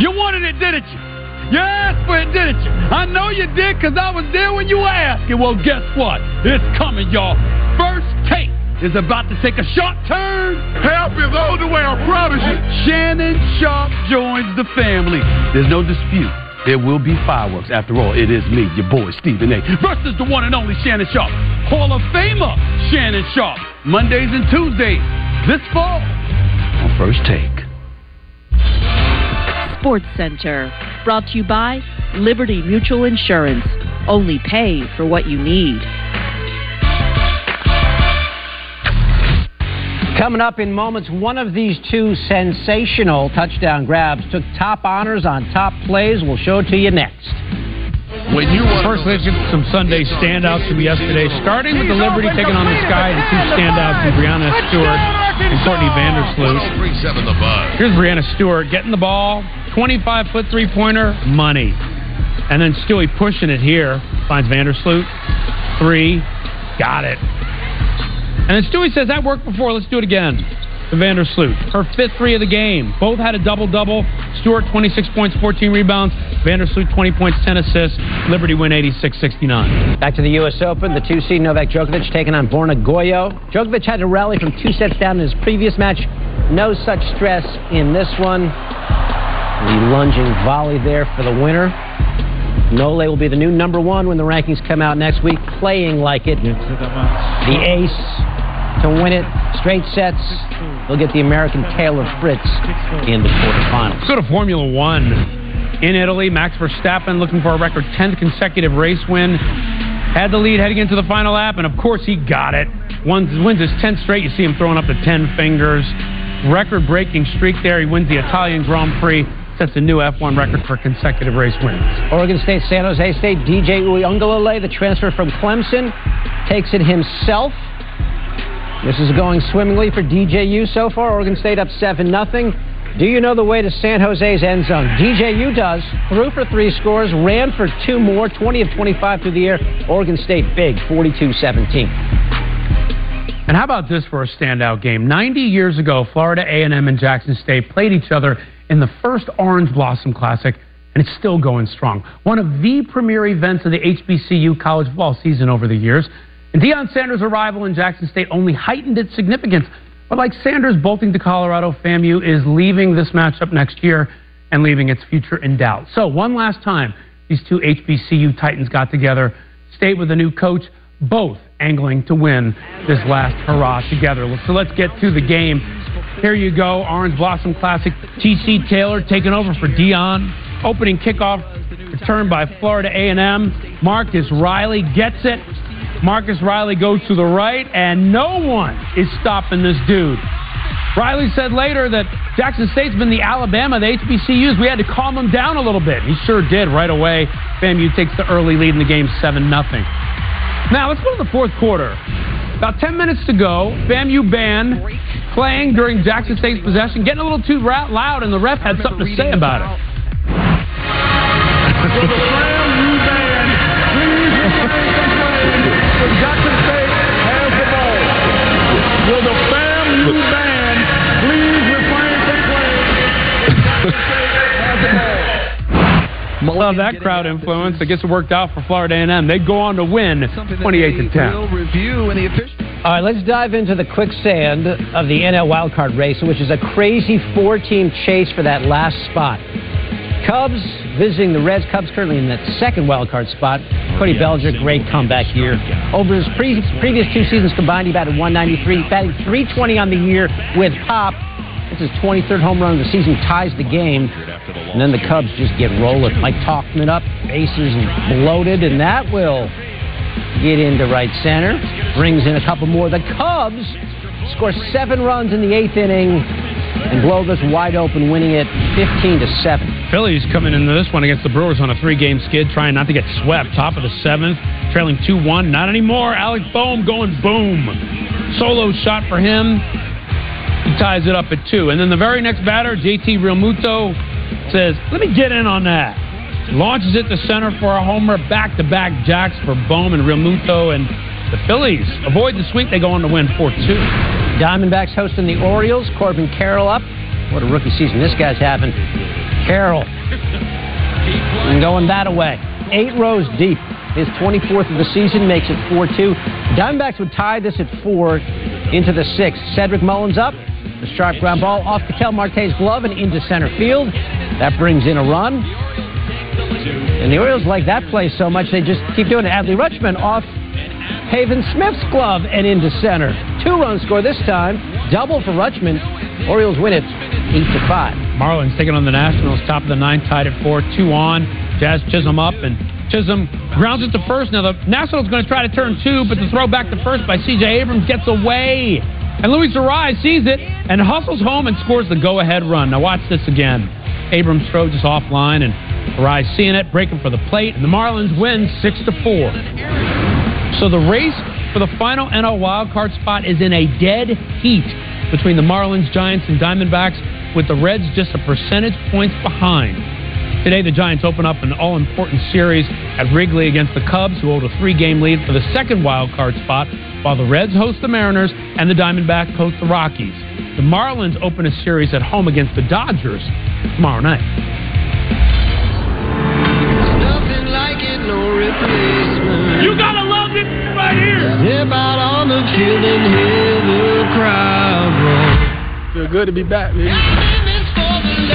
You wanted it, didn't you? You asked for it, didn't you? I know you did because I was there when you were asking. Well, guess what? It's coming, y'all. First Take is about to take a short turn. Help is on the way, I promise you. Shannon Sharp joins the family. There's no dispute. There will be fireworks. After all, it is me, your boy, Stephen A. versus the one and only Shannon Sharp. Hall of Famer, Shannon Sharp. Mondays and Tuesdays this fall on First Take. Sports Center, brought to you by Liberty Mutual Insurance. Only pay for what you need. Coming up in moments, one of these two sensational touchdown grabs took top honors on top plays. We'll show it to you next. When you First, let's get some Sunday standouts from yesterday, starting with the Liberty taking on the Sky and two standouts from Brianna Stewart and Courtney Vandersloot. Here's Brianna Stewart getting the ball, twenty-five foot three-pointer, money. And then Stewie pushing it here, finds Vandersloot, three, got it. And then Stewie says, that worked before, let's do it again. To Vandersloot, her fifth three of the game. Both had a double-double. Stewart, twenty-six points, fourteen rebounds. Vandersloot, twenty points, ten assists. Liberty win eighty-six sixty-nine. Back to the U S Open, the two seed Novak Djokovic taking on Borna Goyo. Djokovic had to rally from two sets down in his previous match. No such stress in this one. The lunging volley there for the winner. Nole will be the new number one when the rankings come out next week, playing like it. The ace to win it. Straight sets. They'll get the American Taylor Fritz in the quarterfinals. Let's go to Formula One. In Italy, Max Verstappen looking for a record tenth consecutive race win. Had the lead heading into the final lap, and of course he got it. Won, wins his tenth straight. You see him throwing up the ten fingers. Record-breaking streak there. He wins the Italian Grand Prix. Sets a new F one record for consecutive race wins. Oregon State, San Jose State, D J Uiagalelei, the transfer from Clemson, takes it himself. This is going swimmingly for D J U so far. Oregon State up seven nothing. Do you know the way to San Jose's end zone? D J U does. Threw for three scores, ran for two more, twenty of twenty-five through the air. Oregon State big, forty-two seventeen. And how about this for a standout game? ninety years ago, Florida A and M and Jackson State played each other in the first Orange Blossom Classic, and it's still going strong. One of the premier events of the H B C U college football season over the years. And Deion Sanders' arrival in Jackson State only heightened its significance. But like Sanders bolting to Colorado, FAMU is leaving this matchup next year and leaving its future in doubt. So one last time, these two H B C U Titans got together, stayed with a new coach, both angling to win this last hurrah together. So let's get to the game. Here you go, Orange Blossom Classic. T C Taylor taking over for Dion. Opening kickoff returned by Florida A and M. Marcus Riley gets it. Marcus Riley goes to the right, and no one is stopping this dude. Riley said later that Jackson State's been the Alabama, the H B C Us. We had to calm them down a little bit. He sure did right away. FAMU takes the early lead in the game, seven nothing. Now, let's go to the fourth quarter. About ten minutes to go. FAMU band playing during Jackson State's possession, getting a little too loud, and the ref had something to say about it. For the FAMU band, please refrain from playing when Jackson State has the ball. For the FAMU band, please refrain from playing when Jackson State has the ball. Love that crowd influence. I guess it worked out for Florida A and M. They go on to win twenty-eight to ten. All right, let's dive into the quicksand of the N L wildcard race, which is a crazy four-team chase for that last spot. Cubs visiting the Reds. Cubs currently in that second wildcard spot. Cody Bellinger, great comeback here. Over his pre- previous two seasons combined, he batted one ninety-three, batting three twenty on the year with pop. It's his twenty-third home run of the season, ties the game. And then the Cubs just get rolling. Mike Tauchman up, bases bloated, and that will get into right center. Brings in a couple more. The Cubs score seven runs in the eighth inning and blow this wide open, winning it fifteen to seven. Phillies coming into this one against the Brewers on a three-game skid, trying not to get swept. Top of the seventh, trailing two one. Not anymore. Alec Boehm going boom. Solo shot for him. He ties it up at two. And then the very next batter, J T Realmuto, says, let me get in on that. Launches it to center for a homer. Back-to-back jacks for Boehm and Realmuto. And the Phillies avoid the sweep. They go on to win four two. Diamondbacks hosting the Orioles. Corbin Carroll up. What a rookie season this guy's having. Carroll. And going that away. Eight rows deep. His twenty-fourth of the season makes it four two. Diamondbacks would tie this at four into the sixth. Cedric Mullins up. The sharp ground ball off Ketel Marte's glove and into center field. That brings in a run. And the Orioles like that play so much, they just keep doing it. Adley Rutschman off Haven Smith's glove and into center. Two-run score this time. Double for Rutschman. Orioles win it eight to five. Marlins taking on the Nationals. Top of the ninth, tied at four. Two on. Jazz Chisholm up, and Chisholm grounds it to first. Now the Nationals going to try to turn two, but the throw back to first by C J. Abrams gets away. And Luis Arise sees it and hustles home and scores the go-ahead run. Now watch this again. Abrams throws just offline, and Arise seeing it, breaking for the plate, and the Marlins win six to four. So the race for the final N L wildcard spot is in a dead heat between the Marlins, Giants, and Diamondbacks, with the Reds just a percentage points behind. Today, the Giants open up an all-important series at Wrigley against the Cubs, who hold a three-game lead for the second wildcard spot, while the Reds host the Mariners and the Diamondbacks host the Rockies. The Marlins open a series at home against the Dodgers tomorrow night. You gotta love this right here. Step out on the field and hear the crowd roll. Feel good to be back, man. An absolutely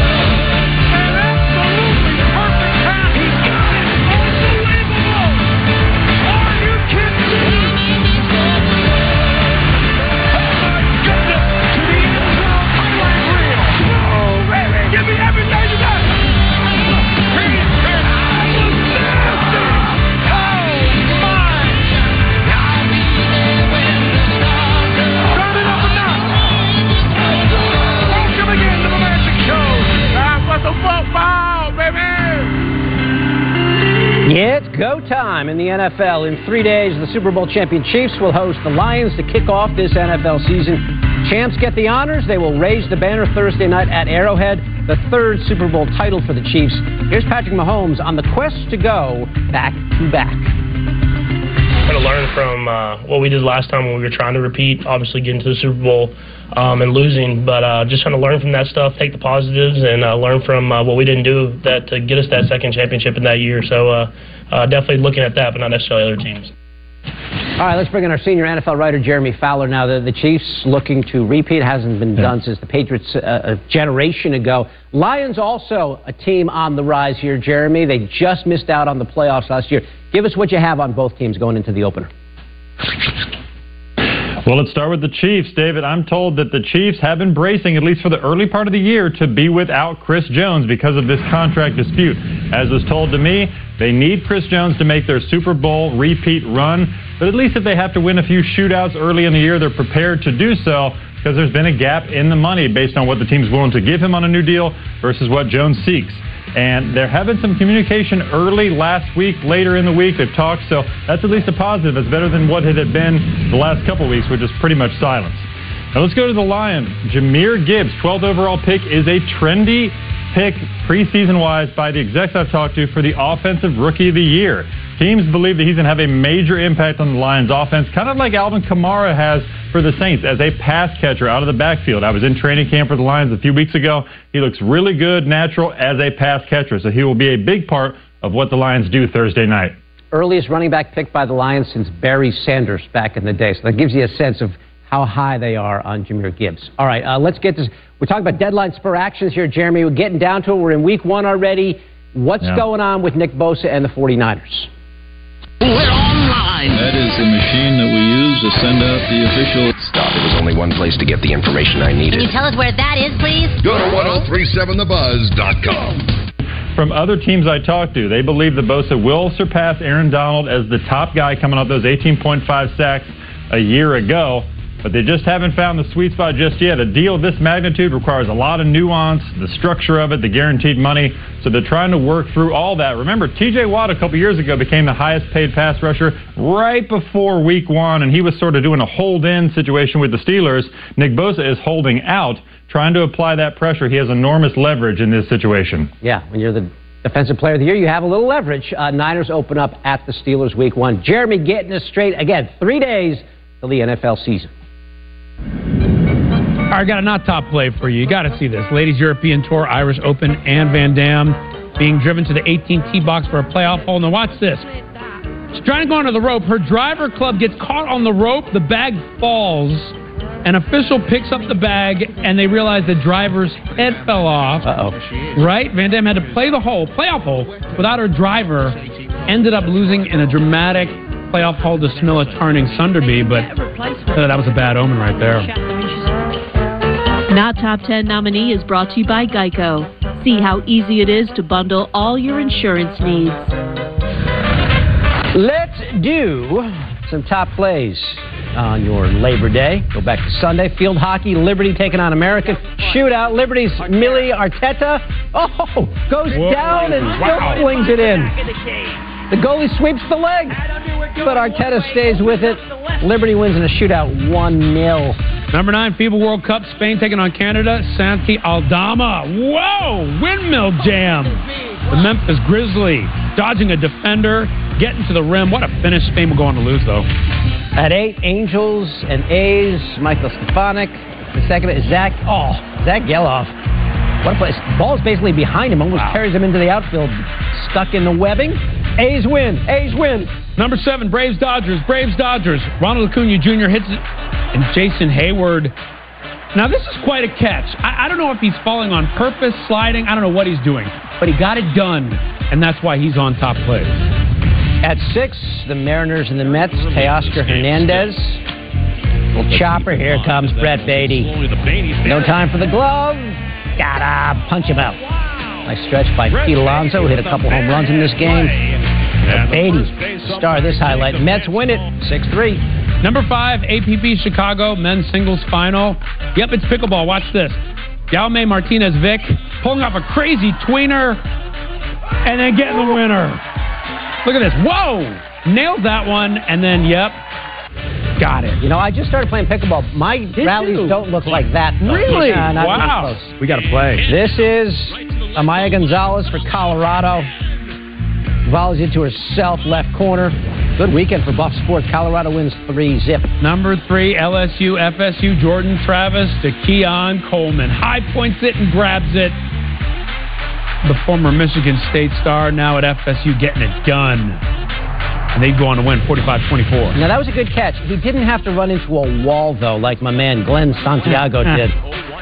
perfect pass. He's got it. Unbelievable. Are you kidding me? Oh my goodness. To the end zone, highlight reel. Oh, baby. Give me everything you got. Football, baby! Yeah, it's go time in the N F L. In three days, the Super Bowl champion Chiefs will host the Lions to kick off this N F L season. Champs get the honors. They will raise the banner Thursday night at Arrowhead, the third Super Bowl title for the Chiefs. Here's Patrick Mahomes on the quest to go back to back. I'm going to learn from uh, what we did last time when we were trying to repeat, obviously getting to the Super Bowl um, and losing, but uh, just trying to learn from that stuff, take the positives, and uh, learn from uh, what we didn't do that to get us that second championship in that year. So uh, uh, definitely looking at that, but not necessarily other teams. All right, let's bring in our senior N F L writer, Jeremy Fowler. Now, the, the Chiefs looking to repeat. Hasn't been yeah. done since the Patriots uh, a generation ago. Lions also a team on the rise here, Jeremy. They just missed out on the playoffs last year. Give us what you have on both teams going into the opener. Well, let's start with the Chiefs, David. I'm told that the Chiefs have been bracing, at least for the early part of the year, to be without Chris Jones because of this contract dispute. As was told to me, they need Chris Jones to make their Super Bowl repeat run, but at least if they have to win a few shootouts early in the year, they're prepared to do so, because there's been a gap in the money based on what the team's willing to give him on a new deal versus what Jones seeks. And there have been some communication early last week, later in the week. They've talked, so that's at least a positive. It's better than what it had been the last couple of weeks, which is pretty much silence. Now let's go to the Lions. Jahmyr Gibbs, twelfth overall pick, is a trendy pick preseason-wise by the execs I've talked to for the Offensive Rookie of the Year. Teams believe that he's going to have a major impact on the Lions' offense, kind of like Alvin Kamara has for the Saints as a pass catcher out of the backfield. I was in training camp for the Lions a few weeks ago. He looks really good, natural, as a pass catcher, so he will be a big part of what the Lions do Thursday night. Earliest running back pick by the Lions since Barry Sanders back in the day, so that gives you a sense of how high they are on Jahmyr Gibbs. All right, uh, let's get this. We're talking about deadline spur actions here, Jeremy. We're getting down to it. We're in week one already. What's yeah. going on with Nick Bosa and the 49ers? We're online. That is the machine that we use to send out the official. Stop. There was only one place to get the information I needed. Can you tell us where that is, please? Go to ten thirty-seven the buzz dot com. From other teams I talked to, they believe that Bosa will surpass Aaron Donald as the top guy coming off those eighteen point five sacks a year ago. But they just haven't found the sweet spot just yet. A deal of this magnitude requires a lot of nuance, the structure of it, the guaranteed money. So they're trying to work through all that. Remember, T J. Watt a couple years ago became the highest-paid pass rusher right before week one, and he was sort of doing a hold-in situation with the Steelers. Nick Bosa is holding out, trying to apply that pressure. He has enormous leverage in this situation. Yeah, when you're the defensive player of the year, you have a little leverage. Uh, Niners open up at the Steelers week one. Jeremy getting us straight again. Three days till the N F L season. All right, got a not top play for you. You got to see this. Ladies European Tour, Irish Open, and Van Dam being driven to the eighteenth tee box for a playoff hole. Now watch this. She's trying to go onto the rope. Her driver club gets caught on the rope. The bag falls, An official picks up the bag, and they realize the driver's head fell off. Uh-oh. Right? Van Dam had to play the hole, playoff hole, without her driver. Ended up losing in a dramatic playoff hole to Smilla Tarning Sunderby, but that was a bad omen right there. Not Top ten Nominee is brought to you by Geico. See how easy it is to bundle all your insurance needs. Let's do some top plays on your Labor Day. Go back to Sunday. Field hockey, Liberty taking on America. Shootout, Liberty's Millie Arteta. Oh, goes Whoa. down and wow. still flings it in. The goalie sweeps the leg, but Arteta stays with it. Liberty wins in a shootout one nil. Number nine, FIBA World Cup, Spain taking on Canada. Santi Aldama. Whoa, windmill jam. The Memphis Grizzly dodging a defender, getting to the rim. What a finish. Spain will go on to lose, though. At eight, Angels and A's, Michael Stefanik. The second is Zach, oh, Zach Geloff. What a play. Ball's basically behind him, almost wow. carries him into the outfield, stuck in the webbing. A's win, A's win. Number seven, Braves Dodgers, Braves Dodgers. Ronald Acuña Junior hits it, and Jason Hayward. Now, this is quite a catch. I, I don't know if he's falling on purpose, sliding. I don't know what he's doing, but he got it done, and that's why he's on top plays. At six, the Mariners and the Mets. Teoscar Hernandez. Little chopper. Here comes Brett Beatty. No time for the glove. Gotta punch him out. Nice stretch by Pete Alonso, who hit a couple home runs in this game. But Beatty, the star of this highlight. Mets win it six three. Number five, A P B Chicago men's singles final. Yep, it's pickleball. Watch this. Yalmay Martinez-Vick pulling off a crazy tweener and then getting the winner. Look at this. Whoa! Nailed that one, and then, yep, got it. You know, I just started playing pickleball. My Did rallies you? don't look like that, though. Really? Yeah, not, wow. Not close. We got to play. This is Amaya Gonzalez for Colorado. Volleys it to herself, left corner. Good weekend for Buff Sports. Colorado wins three zip. Number three, L S U, F S U, Jordan Travis to Keon Coleman. High points it and grabs it. The former Michigan State star, now at F S U, getting it done. And they go on to win forty-five twenty-four. Now, that was a good catch. He didn't have to run into a wall, though, like my man Glenn Santiago did.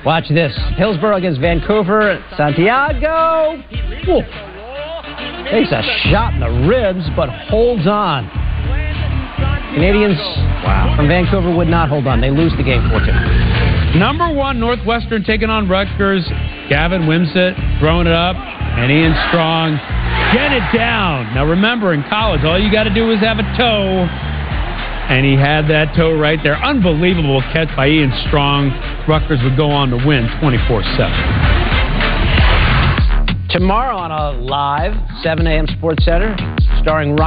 Watch this. Hillsborough against Vancouver. Santiago. Whoa. Takes a shot in the ribs, but holds on. Canadians wow. from Vancouver would not hold on. They lose the game four two. Number one, Northwestern taking on Rutgers. Gavin Linsett throwing it up, and Ian Strong get it down. Now remember, in college, all you got to do is have a toe, and he had that toe right there. Unbelievable catch by Ian Strong. Rutgers would go on to win twenty-four seven. Tomorrow on a live seven a.m. Sports Center, starring Ron.